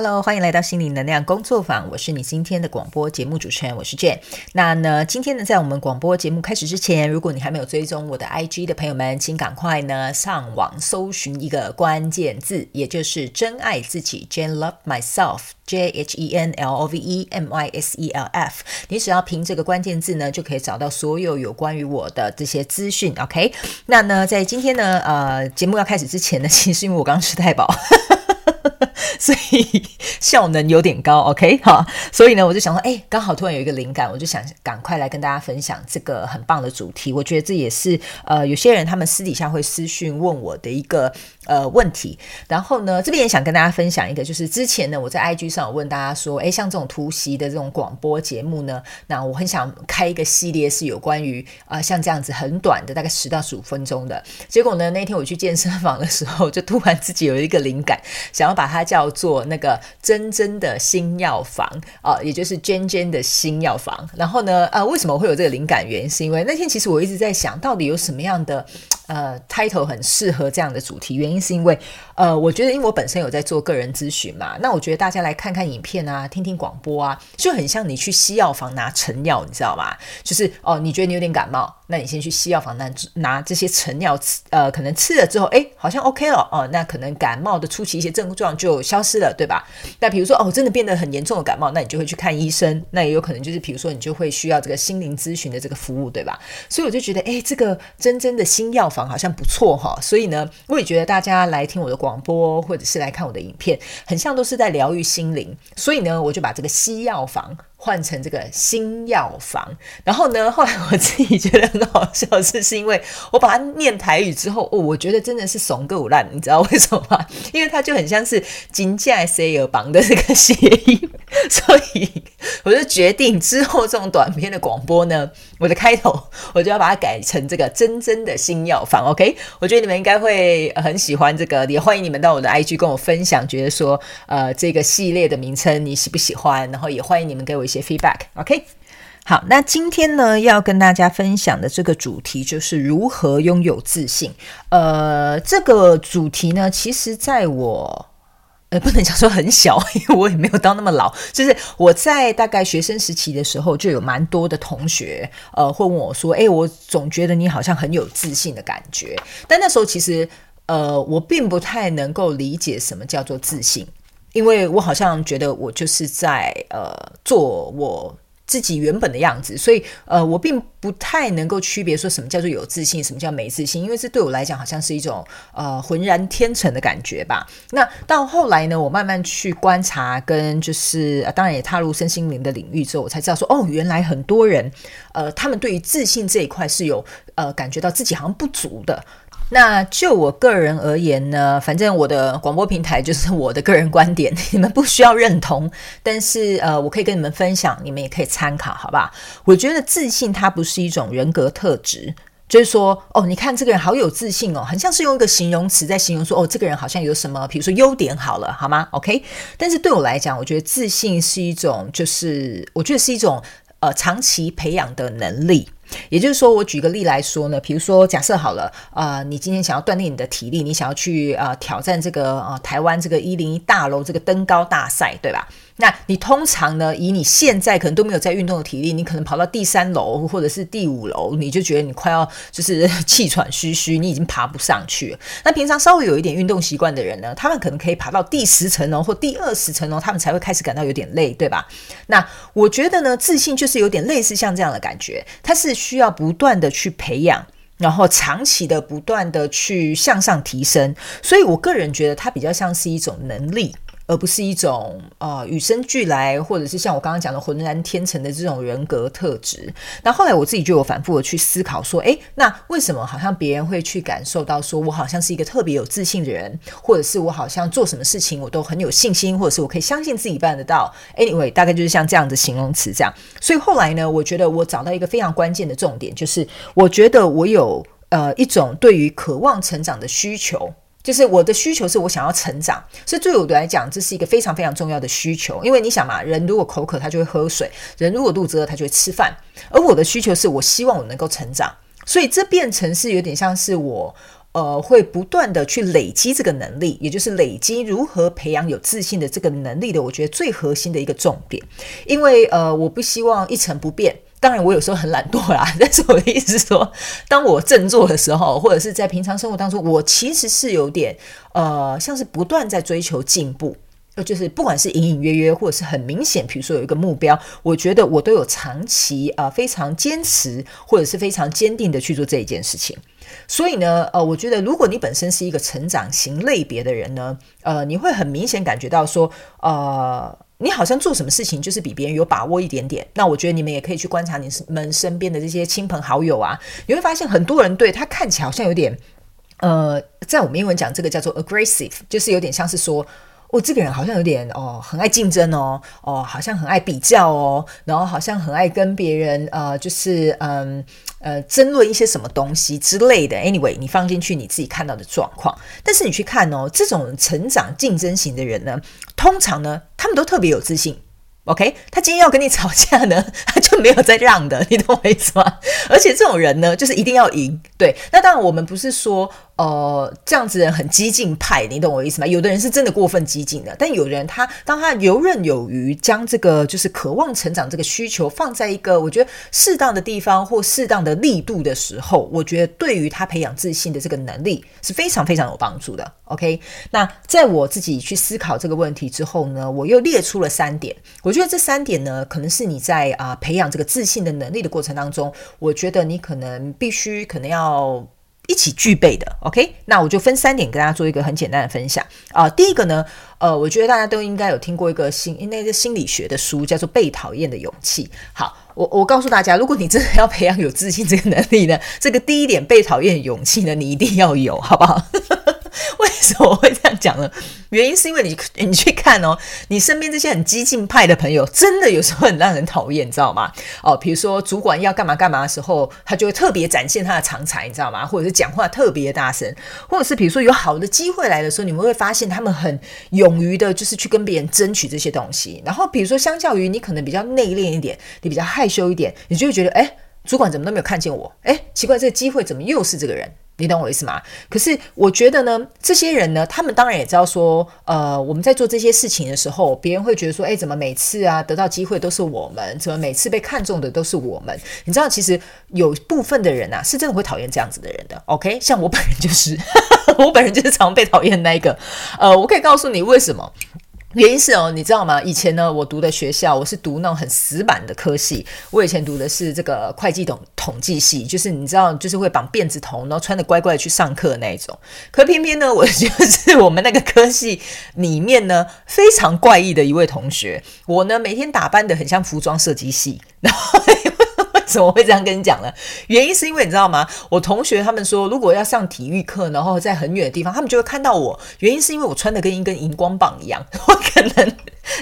Hello， 欢迎来到心理能量工作坊，我是你今天的广播节目主持人，我是 Jen。 那呢，今天呢，在我们广播节目开始之前，如果你还没有追踪我的 IG 的朋友们，请赶快呢上网搜寻一个关键字，也就是真爱自己 Jen love myself， JHENLOVE MYSELF。 你只要凭这个关键字呢，就可以找到所有有关于我的这些资讯。 OK， 那呢，在今天呢节目要开始之前呢，其实因为我刚吃太饱所以效能有点高 OK 好，所以呢我就想说刚好突然有一个灵感，我就想赶快来跟大家分享这个很棒的主题。我觉得这也是有些人他们私底下会私讯问我的一个问题，然后呢这边也想跟大家分享一个，就是之前呢我在 IG 上有问大家说像这种突袭的这种广播节目呢，那我很想开一个系列是有关于像这样子很短的大概10到15分钟的。结果呢那天我去健身房的时候，就突然自己有一个灵感，想要把它叫做那个真真的新药房也就是 Jen Jen 的新药房。然后呢为什么会有这个灵感，原因是因为那天其实我一直在想到底有什么样的title 很适合这样的主题。原因是因为我觉得因为我本身有在做个人咨询嘛，那我觉得大家来看看影片啊，听听广播啊，就很像你去西药房拿成药，你知道吗？就是你觉得你有点感冒，那你先去西药房 拿这些成药，可能吃了之后好像 OK 了那可能感冒的初期一些症状就消失了，对吧？那比如说真的变得很严重的感冒，那你就会去看医生，那也有可能就是比如说你就会需要这个心灵咨询的这个服务，对吧？所以我就觉得这个真真的新药房好像不错所以呢我也觉得大家来听我的广播或者是来看我的影片，很像都是在疗愈心灵，所以呢我就把这个西药房换成这个新药房。然后呢后来我自己觉得很好笑，是因为我把它念台语之后我觉得真的是怂个无烂，你知道为什么吗？因为它就很像是真正西药房的这个谐音，所以我就决定之后这种短篇的广播呢，我的开头我就要把它改成这个真正的新药房 OK。 我觉得你们应该会很喜欢这个，也欢迎你们到我的 IG 跟我分享，觉得说这个系列的名称你喜不喜欢，然后也欢迎你们给我一些 feedback OK。好，那今天呢要跟大家分享的这个主题就是如何拥有自信。这个主题呢其实在我不能讲说很小，因为我也没有到那么老，就是我在大概学生时期的时候就有蛮多的同学会问我说我总觉得你好像很有自信的感觉。但那时候其实我并不太能够理解什么叫做自信，因为我好像觉得我就是在做我自己原本的样子，所以我并不太能够区别说什么叫做有自信，什么叫没自信，因为这对我来讲好像是一种浑然天成的感觉吧。那到后来呢我慢慢去观察跟就是当然也踏入身心灵的领域之后，我才知道说原来很多人他们对于自信这一块是有感觉到自己好像不足的。那就我个人而言呢，反正我的广播平台就是我的个人观点，你们不需要认同，但是我可以跟你们分享，你们也可以参考，好不好？我觉得自信它不是一种人格特质，就是说你看这个人好有自信很像是用一个形容词在形容说这个人好像有什么比如说优点好了，好吗 OK。 但是对我来讲，我觉得自信是一种就是我觉得是一种长期培养的能力。也就是说我举个例来说呢，比如说假设好了你今天想要锻炼你的体力，你想要去挑战这个台湾这个101大楼这个登高大赛，对吧？那你通常呢以你现在可能都没有在运动的体力，你可能跑到第3楼或者是第5楼，你就觉得你快要就是气喘吁吁，你已经爬不上去了。那平常稍微有一点运动习惯的人呢，他们可能可以爬到第10层或第20层他们才会开始感到有点累，对吧？那我觉得呢自信就是有点类似像这样的感觉，它是需要不断的去培养，然后长期的不断的去向上提升。所以我个人觉得它比较像是一种能力，而不是一种与生俱来或者是像我刚刚讲的浑然天成的这种人格特质。那后来我自己就有反复的去思考说那为什么好像别人会去感受到说我好像是一个特别有自信的人，或者是我好像做什么事情我都很有信心，或者是我可以相信自己办得到 anyway 大概就是像这样的形容词这样。所以后来呢我觉得我找到一个非常关键的重点，就是我觉得我有一种对于渴望成长的需求，就是我的需求是我想要成长，所以对我来讲这是一个非常非常重要的需求。因为你想嘛，人如果口渴他就会喝水，人如果肚子饿他就会吃饭，而我的需求是我希望我能够成长，所以这变成是有点像是我会不断的去累积这个能力，也就是累积如何培养有自信的这个能力的，我觉得最核心的一个重点。因为我不希望一成不变，当然我有时候很懒惰啦，但是我的意思是说，当我振作的时候，或者是在平常生活当中，我其实是有点像是不断在追求进步，就是不管是隐隐约约或者是很明显，比如说有一个目标，我觉得我都有长期非常坚持或者是非常坚定的去做这一件事情。所以呢我觉得如果你本身是一个成长型类别的人呢，你会很明显感觉到说你好像做什么事情就是比别人有把握一点点。那我觉得你们也可以去观察你们身边的这些亲朋好友啊，你会发现很多人对他看起来好像有点在我们英文讲这个叫做 aggressive， 就是有点像是说这个人好像有点很爱竞争好像很爱比较然后好像很爱跟别人就是争论一些什么东西之类的。 anyway， 你放进去你自己看到的状况，但是你去看这种成长竞争型的人呢，通常呢他们都特别有自信。OK， 他今天要跟你吵架呢，他就没有再让的，你懂我意思吗？而且这种人呢，就是一定要赢。对，那当然我们不是说这样子人很激进派，你懂我意思吗？有的人是真的过分激进的，但有的人当他游刃有余，将这个就是渴望成长这个需求放在一个我觉得适当的地方或适当的力度的时候，我觉得对于他培养自信的这个能力是非常非常有帮助的。OK， 那在我自己去思考这个问题之后呢，我又列出了3点，我觉得这3点呢，可能是你在培养这个自信的能力的过程当中，我觉得你可能要一起具备的。 OK， 那我就分3点跟大家做一个很简单的分享第一个呢我觉得大家都应该有听过一个心理学的书，叫做《被讨厌的勇气》。好，我告诉大家，如果你真的要培养有自信这个能力呢，这个第一点被讨厌的勇气呢，你一定要有，好不好？为什么我会这样讲呢？原因是因为你去看你身边这些很激进派的朋友，真的有时候很让人讨厌，你知道吗？比如说主管要干嘛干嘛的时候，他就会特别展现他的长才，你知道吗？或者是讲话特别大声，或者是比如说有好的机会来的时候，你们会发现他们很勇于的就是去跟别人争取这些东西。然后比如说相较于你可能比较内敛一点，你比较害羞一点，你就会觉得主管怎么都没有看见我，奇怪，这个机会怎么又是这个人，你懂我意思吗？可是我觉得呢，这些人呢，他们当然也知道说我们在做这些事情的时候，别人会觉得说怎么每次得到机会都是我们，怎么每次被看中的都是我们。你知道其实有部分的人是真的会讨厌这样子的人的。 OK， 像我本人就是我本人就是常被讨厌那一个。我可以告诉你为什么，原因是你知道吗？以前呢，我读的学校，我是读那种很死板的科系。我以前读的是这个会计统计系，就是你知道，就是会绑辫子头，然后穿得乖乖去上课那一种。可偏偏呢，我就是我们那个科系里面呢非常怪异的一位同学。我呢每天打扮得很像服装设计系，然后怎么会这样跟你讲呢？原因是因为你知道吗？我同学他们说，如果要上体育课，然后在很远的地方，他们就会看到我。原因是因为我穿的跟一根荧光棒一样，我可能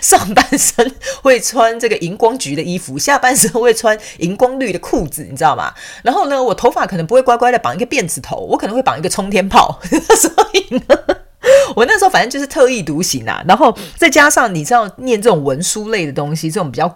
上半身会穿这个荧光橘的衣服，下半身会穿荧光绿的裤子，你知道吗？然后呢，我头发可能不会乖乖的绑一个辫子头，我可能会绑一个冲天炮，所以呢。我那时候反正就是特立独行啊，然后再加上你知道念这种文书类的东西，这种比较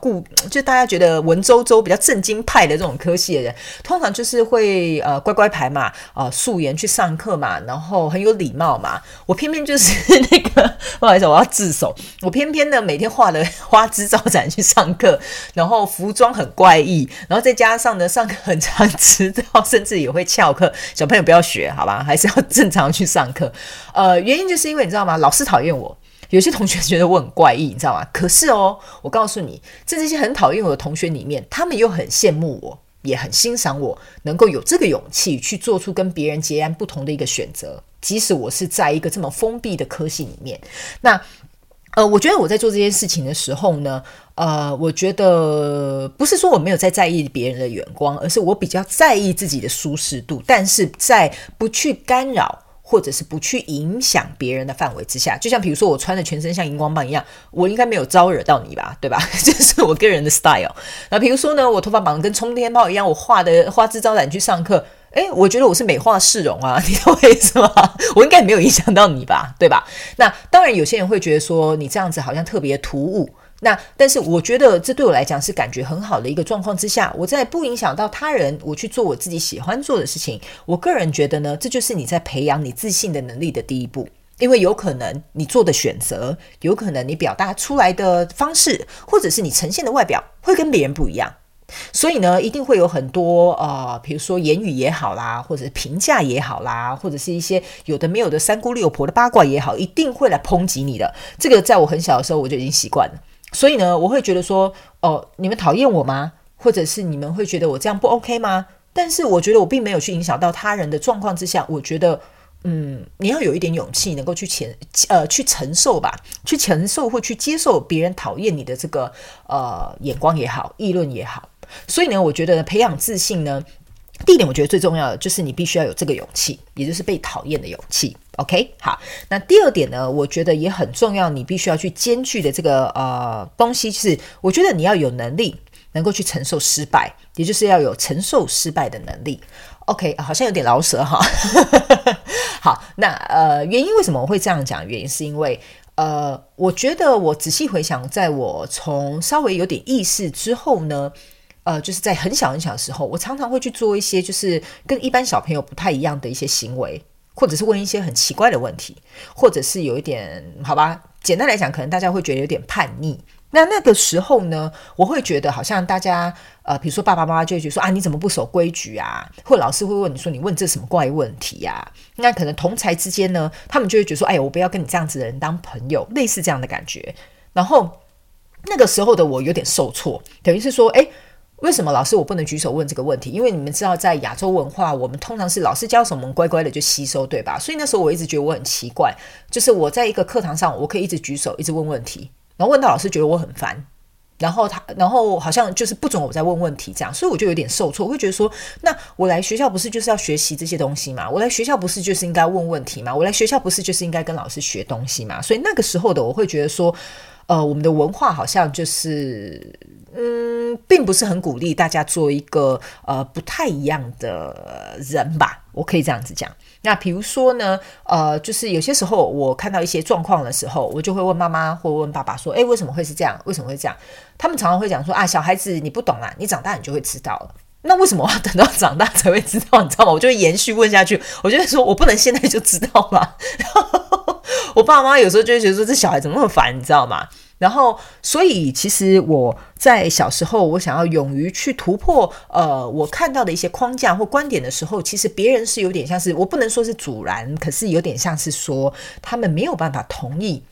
就大家觉得文绉绉比较正经派的这种科系的人，通常就是会乖乖牌嘛，素颜去上课嘛，然后很有礼貌嘛。我偏偏就是那个，不好意思，我要自首。我偏偏呢每天画的花枝招展去上课，然后服装很怪异，然后再加上呢上课很常迟到，甚至也会翘课。小朋友不要学，好吧，还是要正常去上课。原因就是因为你知道吗？老师讨厌我，有些同学觉得我很怪异，你知道吗？可是我告诉你，在这些很讨厌我的同学里面，他们又很羡慕我，也很欣赏我能够有这个勇气去做出跟别人截然不同的一个选择，即使我是在一个这么封闭的科系里面。那我觉得我在做这件事情的时候呢，我觉得不是说我没有在意别人的眼光，而是我比较在意自己的舒适度，但是在不去干扰或者是不去影响别人的范围之下。就像比如说我穿的全身像荧光棒一样，我应该没有招惹到你吧，对吧？这是我个人的 style。 那比如说呢，我头发绑得跟冲天炮一样，我画的花枝招展去上课，我觉得我是美化市容啊，你懂我意思吗？我应该没有影响到你吧，对吧？那当然有些人会觉得说你这样子好像特别突兀，那但是我觉得这对我来讲是感觉很好的一个状况之下，我在不影响到他人，我去做我自己喜欢做的事情。我个人觉得呢，这就是你在培养你自信的能力的第一步。因为有可能你做的选择，有可能你表达出来的方式，或者是你呈现的外表会跟别人不一样，所以呢一定会有很多比如说言语也好啦，或者是评价也好啦，或者是一些有的没有的三姑六婆的八卦也好，一定会来抨击你的。这个在我很小的时候我就已经习惯了，所以呢我会觉得说你们讨厌我吗？或者是你们会觉得我这样不 OK 吗？但是我觉得我并没有去影响到他人的状况之下，我觉得你要有一点勇气能够去承受吧，去承受或去接受别人讨厌你的这个眼光也好，议论也好。所以呢我觉得培养自信呢，第一点我觉得最重要的就是你必须要有这个勇气，也就是被讨厌的勇气。 OK， 好，那第二点呢我觉得也很重要，你必须要去兼具的这个东西，就是我觉得你要有能力能够去承受失败，也就是要有承受失败的能力。 OK， 好像有点老舌哈。好，那原因为什么我会这样讲，原因是因为我觉得我仔细回想，在我从稍微有点意识之后呢，就是在很小很小的时候，我常常会去做一些就是跟一般小朋友不太一样的一些行为，或者是问一些很奇怪的问题，或者是有一点，好吧，简单来讲可能大家会觉得有点叛逆。那个时候呢我会觉得好像大家比如说爸爸妈妈就会觉得说啊你怎么不守规矩啊，或老师会问你说你问这什么怪问题啊，那可能同侪之间呢他们就会觉得说哎我不要跟你这样子的人当朋友，类似这样的感觉。然后那个时候的我有点受挫，等于是说哎为什么老师我不能举手问这个问题？因为你们知道在亚洲文化我们通常是老师教什么我们乖乖的就吸收，对吧？所以那时候我一直觉得我很奇怪，就是我在一个课堂上我可以一直举手一直问问题，然后问到老师觉得我很烦，然后好像就是不准我再问问题这样，所以我就有点受挫，我会觉得说那我来学校不是就是要学习这些东西吗？我来学校不是就是应该问问题吗？我来学校不是就是应该跟老师学东西吗？所以那个时候的我会觉得说我们的文化好像就是并不是很鼓励大家做一个不太一样的人吧，我可以这样子讲。那比如说呢就是有些时候我看到一些状况的时候，我就会问妈妈或问爸爸说为什么会是这样，为什么会这样？他们常常会讲说啊小孩子你不懂啦，你长大你就会知道了。那为什么我要等到长大才会知道，你知道吗？我就会延续问下去，我就会说我不能现在就知道吗？然后我爸妈有时候就会觉得说这小孩怎么那么烦，你知道吗？然后所以其实我在小时候我想要勇于去突破我看到的一些框架或观点的时候，其实别人是有点像是，我不能说是阻拦，可是有点像是说他们没有办法同意，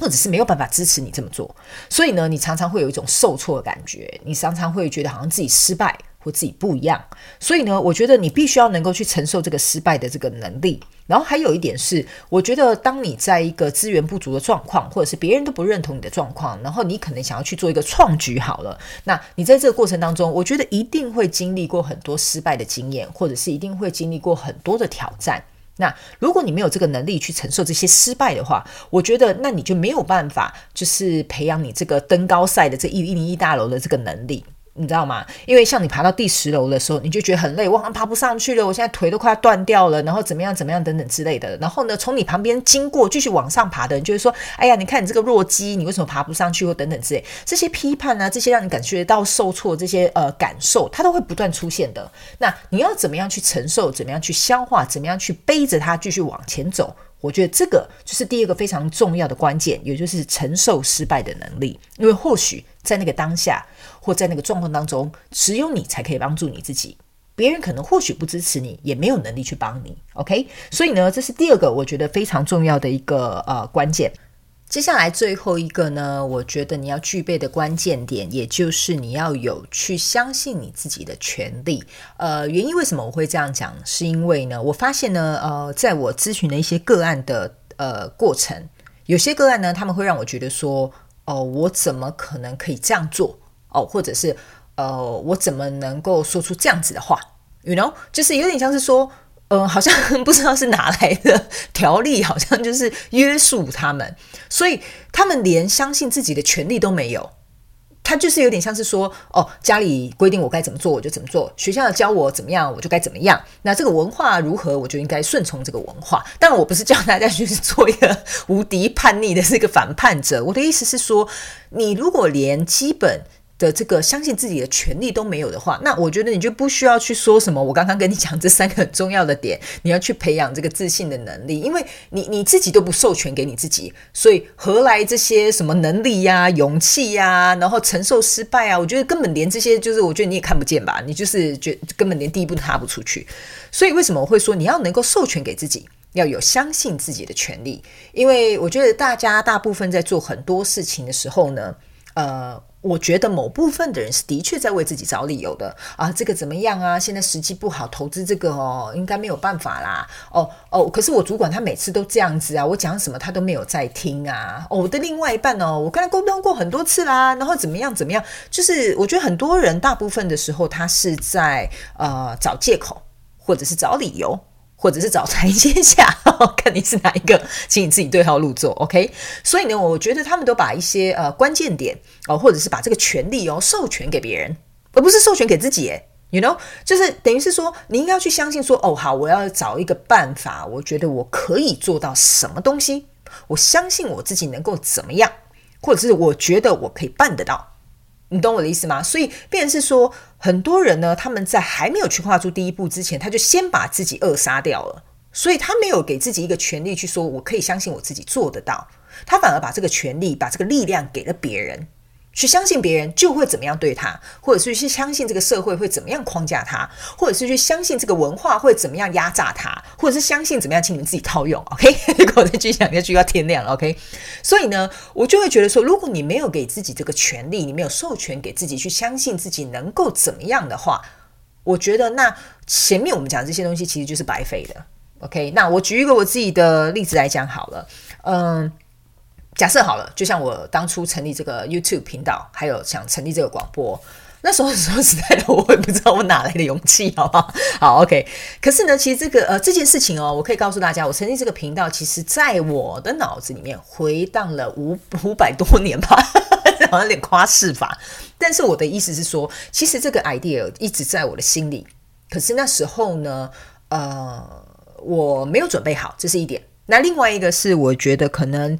或者是没有办法支持你这么做。所以呢你常常会有一种受挫的感觉，你常常会觉得好像自己失败或自己不一样。所以呢我觉得你必须要能够去承受这个失败的这个能力。然后还有一点是，我觉得当你在一个资源不足的状况，或者是别人都不认同你的状况，然后你可能想要去做一个创举好了，那你在这个过程当中，我觉得一定会经历过很多失败的经验，或者是一定会经历过很多的挑战。那如果你没有这个能力去承受这些失败的话，我觉得那你就没有办法就是培养你这个登高赛的这101大楼的这个能力，你知道吗？因为像你爬到第10楼的时候，你就觉得很累，我好像爬不上去了，我现在腿都快要断掉了，然后怎么样怎么样等等之类的。然后呢从你旁边经过继续往上爬的人就会说哎呀你看你这个弱鸡，你为什么爬不上去，或等等之类。这些批判啊，这些让你感觉到受挫，这些感受它都会不断出现的。那你要怎么样去承受，怎么样去消化，怎么样去背着它继续往前走，我觉得这个就是第二个非常重要的关键，也就是承受失败的能力。因为或许在那个当下或在那个状况当中，只有你才可以帮助你自己，别人可能或许不支持你，也没有能力去帮你。 OK， 所以呢这是第二个我觉得非常重要的一个关键。接下来最后一个呢，我觉得你要具备的关键点，也就是你要有去相信你自己的权利。原因为什么我会这样讲，是因为呢我发现呢在我咨询的一些个案的过程，有些个案呢他们会让我觉得说我怎么可能可以这样做哦，或者是我怎么能够说出这样子的话 you know， 就是有点像是说好像不知道是哪来的条例，好像就是约束他们，所以他们连相信自己的权利都没有，它就是有点像是说，哦，家里规定我该怎么做我就怎么做，学校教我怎么样我就该怎么样，那这个文化如何我就应该顺从这个文化。但我不是叫大家去做一个无敌叛逆的这个反叛者，我的意思是说，你如果连基本的这个相信自己的权利都没有的话，那我觉得你就不需要去说什么我刚刚跟你讲这三个很重要的点，你要去培养这个自信的能力，因为 你自己都不授权给你自己，所以何来这些什么能力呀、勇气呀、然后承受失败啊？我觉得根本连这些，就是我觉得你也看不见吧，你就是觉得根本连第一步都踏不出去。所以为什么我会说你要能够授权给自己，要有相信自己的权利？因为我觉得大家大部分在做很多事情的时候呢，我觉得某部分的人是的确在为自己找理由的啊，这个怎么样啊？现在时机不好，投资这个哦，应该没有办法啦。可是我主管他每次都这样子啊，我讲什么他都没有在听啊。我的另外一半哦，我跟他沟通过很多次啦，然后怎么样怎么样，就是我觉得很多人大部分的时候他是在找借口，或者是找理由，或者是找台阶下，看你是哪一个，请你自己对号入座 ，OK？ 所以呢，我觉得他们都把一些关键点哦，或者是把这个权利哦授权给别人，而不是授权给自己耶。You know， 就是等于是说，你应该去相信说，哦，好，我要找一个办法，我觉得我可以做到什么东西，我相信我自己能够怎么样，或者是我觉得我可以办得到。你懂我的意思吗？所以变成是说，很多人呢，他们在还没有去跨出第一步之前，他就先把自己扼杀掉了，所以他没有给自己一个权利去说我可以相信我自己做得到，他反而把这个权利把这个力量给了别人，去相信别人就会怎么样对他，或者是去相信这个社会会怎么样框架他，或者是去相信这个文化会怎么样压榨他，或者是相信怎么样请你们自己套用 OK 我再继续讲下去要天亮了 OK 所以呢，我就会觉得说，如果你没有给自己这个权利，你没有授权给自己去相信自己能够怎么样的话，我觉得那前面我们讲这些东西其实就是白费的 OK。 那我举一个我自己的例子来讲好了，假设好了，就像我当初成立这个 YouTube 频道，还有想成立这个广播，那时候说实在的，我也不知道我哪来的勇气，好不好？好 ，OK。可是呢，其实这件事情哦，我可以告诉大家，我成立这个频道，其实在我的脑子里面回荡了500多年吧，好像有点夸饰法。但是我的意思是说，其实这个 idea 一直在我的心里，可是那时候呢，我没有准备好，这是一点。那另外一个是我觉得可能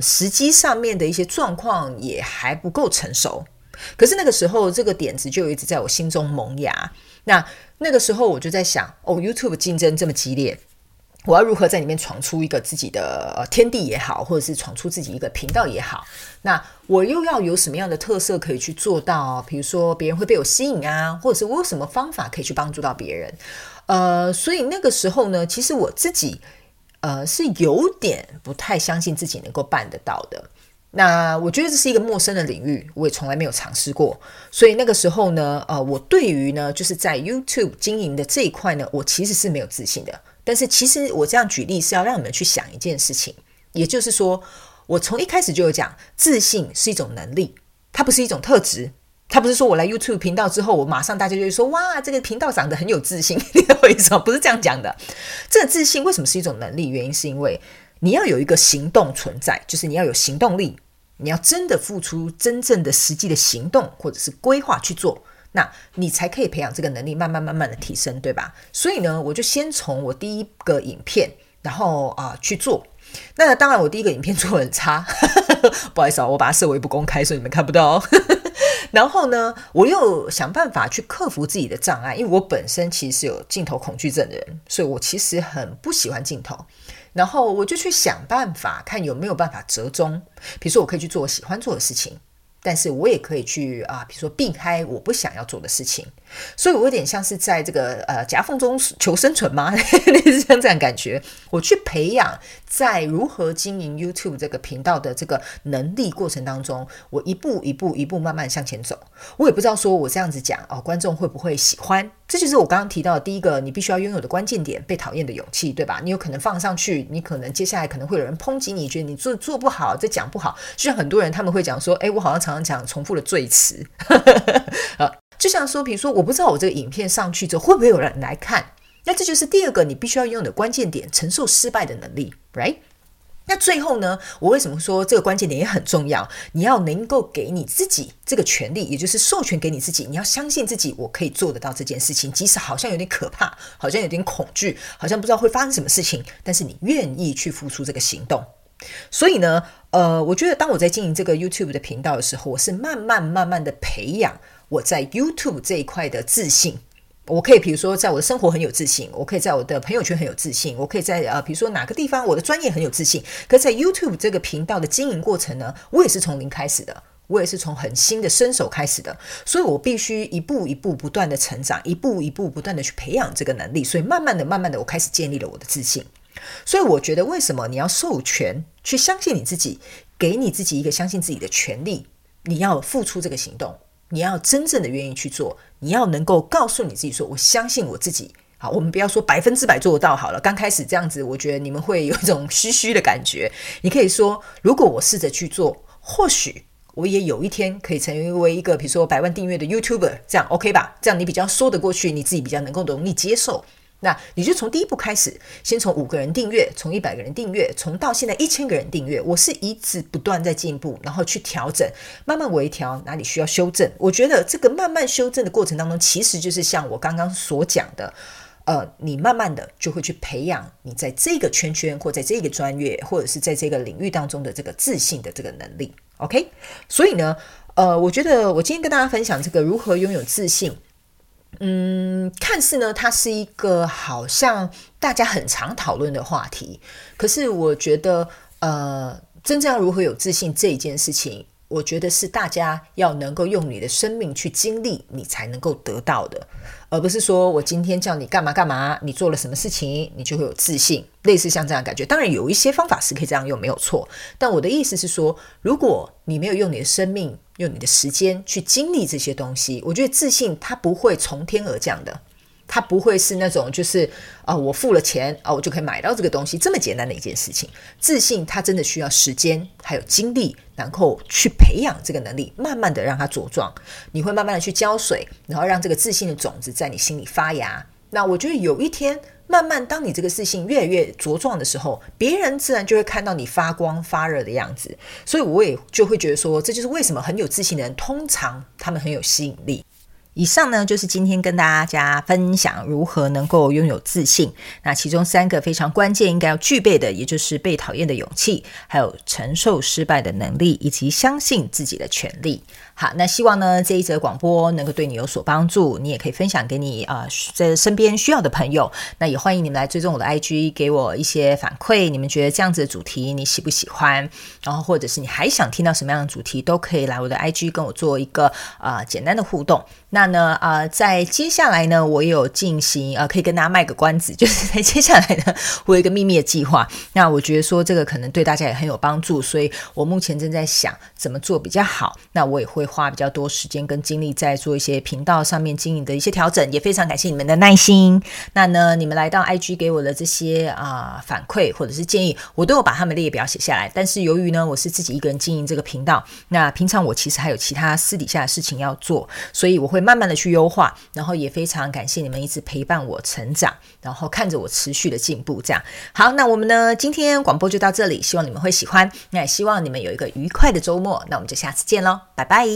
时机上面的一些状况也还不够成熟，可是那个时候这个点子就一直在我心中萌芽。那个时候我就在想，哦 YouTube 竞争这么激烈，我要如何在里面闯出一个自己的天地也好，或者是闯出自己一个频道也好，那我又要有什么样的特色可以去做到，比如说别人会被我吸引啊，或者是我有什么方法可以去帮助到别人。所以那个时候呢，其实我自己是有点不太相信自己能够办得到的。那我觉得这是一个陌生的领域，我也从来没有尝试过，所以那个时候呢，我对于呢就是在 YouTube 经营的这一块呢，我其实是没有自信的。但是其实我这样举例是要让你们去想一件事情，也就是说，我从一开始就有讲，自信是一种能力，它不是一种特质。他不是说我来 YouTube 频道之后，我马上大家就会说，哇，这个频道长得很有自信，你懂我意思吗？不是这样讲的。这个自信为什么是一种能力？原因是因为你要有一个行动存在，就是你要有行动力，你要真的付出真正的实际的行动或者是规划去做，那你才可以培养这个能力，慢慢的提升，对吧？所以呢，我就先从我第一个影片，然后去做。那当然我第一个影片做得很差不好意思我把它设为不公开，所以你们看不到然后呢，我又想办法去克服自己的障碍，因为我本身其实是有镜头恐惧症的人，所以我其实很不喜欢镜头，然后我就去想办法看有没有办法折中，比如说我可以去做我喜欢做的事情，但是我也可以去比如说避开我不想要做的事情，所以我有点像是在这个夹缝中求生存吗类似像这样感觉。我去培养在如何经营 YouTube 这个频道的这个能力过程当中，我一步慢慢向前走。我也不知道说我这样子讲观众会不会喜欢，这就是我刚刚提到的第一个你必须要拥有的关键点，被讨厌的勇气，对吧？你有可能放上去，你可能接下来可能会有人抨击你，觉得你做不好，这讲不好，就像很多人他们会讲说，我好像常常讲重复的赘词就像说比如说我不知道我这个影片上去之后会不会有人来看，那这就是第二个你必须要拥有的关键点，承受失败的能力 right。那最后呢，我为什么说这个关键点也很重要，你要能够给你自己这个权利，也就是授权给你自己，你要相信自己我可以做得到这件事情，即使好像有点可怕，好像有点恐惧，好像不知道会发生什么事情，但是你愿意去付出这个行动。所以呢我觉得当我在经营这个 YouTube 的频道的时候，我是慢慢的培养我在 YouTube 这一块的自信。我可以比如说在我的生活很有自信，我可以在我的朋友圈很有自信，我可以在比如说哪个地方我的专业很有自信，可是在 YouTube 这个频道的经营过程呢，我也是从零开始的，我也是从很新的身手开始的，所以我必须一步一步不断的成长，一步一步不断的去培养这个能力，所以慢慢的我开始建立了我的自信。所以我觉得为什么你要授权去相信你自己，给你自己一个相信自己的权利，你要付出这个行动，你要真正的愿意去做，你要能够告诉你自己说我相信我自己。好，我们不要说100%做到好了，刚开始这样子我觉得你们会有一种虚虚的感觉，你可以说如果我试着去做，或许我也有一天可以成为一个比如说100万订阅的 YouTuber， 这样 OK 吧，这样你比较说得过去，你自己比较能够容易接受。那你就从第一步开始，先从5个人订阅，从100个人订阅，从到现在1000个人订阅，我是一直不断在进步，然后去调整，慢慢微调哪里需要修正。我觉得这个慢慢修正的过程当中，其实就是像我刚刚所讲的你慢慢的就会去培养你在这个圈圈或在这个专业或者是在这个领域当中的这个自信的这个能力。 OK， 所以呢我觉得我今天跟大家分享这个如何拥有自信，看似呢它是一个好像大家很常讨论的话题，可是我觉得真正要如何有自信这一件事情，我觉得是大家要能够用你的生命去经历，你才能够得到的，而不是说我今天叫你干嘛干嘛，你做了什么事情你就会有自信，类似像这样的感觉。当然有一些方法是可以这样用，没有错，但我的意思是说，如果你没有用你的生命，用你的时间去经历这些东西，我觉得自信它不会从天而降的，它不会是那种就是我付了钱我就可以买到这个东西这么简单的一件事情。自信它真的需要时间还有精力，然后去培养这个能力，慢慢的让它茁壮，你会慢慢的去浇水，然后让这个自信的种子在你心里发芽。那我觉得有一天慢慢当你这个自信越来越茁壮的时候，别人自然就会看到你发光发热的样子。所以我也就会觉得说，这就是为什么很有自信的人通常他们很有吸引力。以上呢就是今天跟大家分享如何能够拥有自信，那其中3个非常关键应该要具备的，也就是被讨厌的勇气，还有承受失败的能力，以及相信自己的权利。好，那希望呢这一则广播能够对你有所帮助，你也可以分享给你在身边需要的朋友。那也欢迎你们来追踪我的 IG， 给我一些反馈，你们觉得这样子的主题你喜不喜欢，然后或者是你还想听到什么样的主题，都可以来我的 IG 跟我做一个简单的互动。那呢在接下来呢我也有进行可以跟大家卖个关子，就是在接下来呢我有一个秘密的计划，那我觉得说这个可能对大家也很有帮助，所以我目前正在想怎么做比较好，那我也会花比较多时间跟精力在做一些频道上面经营的一些调整，也非常感谢你们的耐心。那呢你们来到 IG 给我的这些反馈或者是建议，我都有把他们列表写下来，但是由于呢我是自己一个人经营这个频道，那平常我其实还有其他私底下的事情要做，所以我会慢慢的去优化，然后也非常感谢你们一直陪伴我成长，然后看着我持续的进步这样。好，那我们呢今天广播就到这里，希望你们会喜欢，那也希望你们有一个愉快的周末，那我们就下次见咯，拜拜。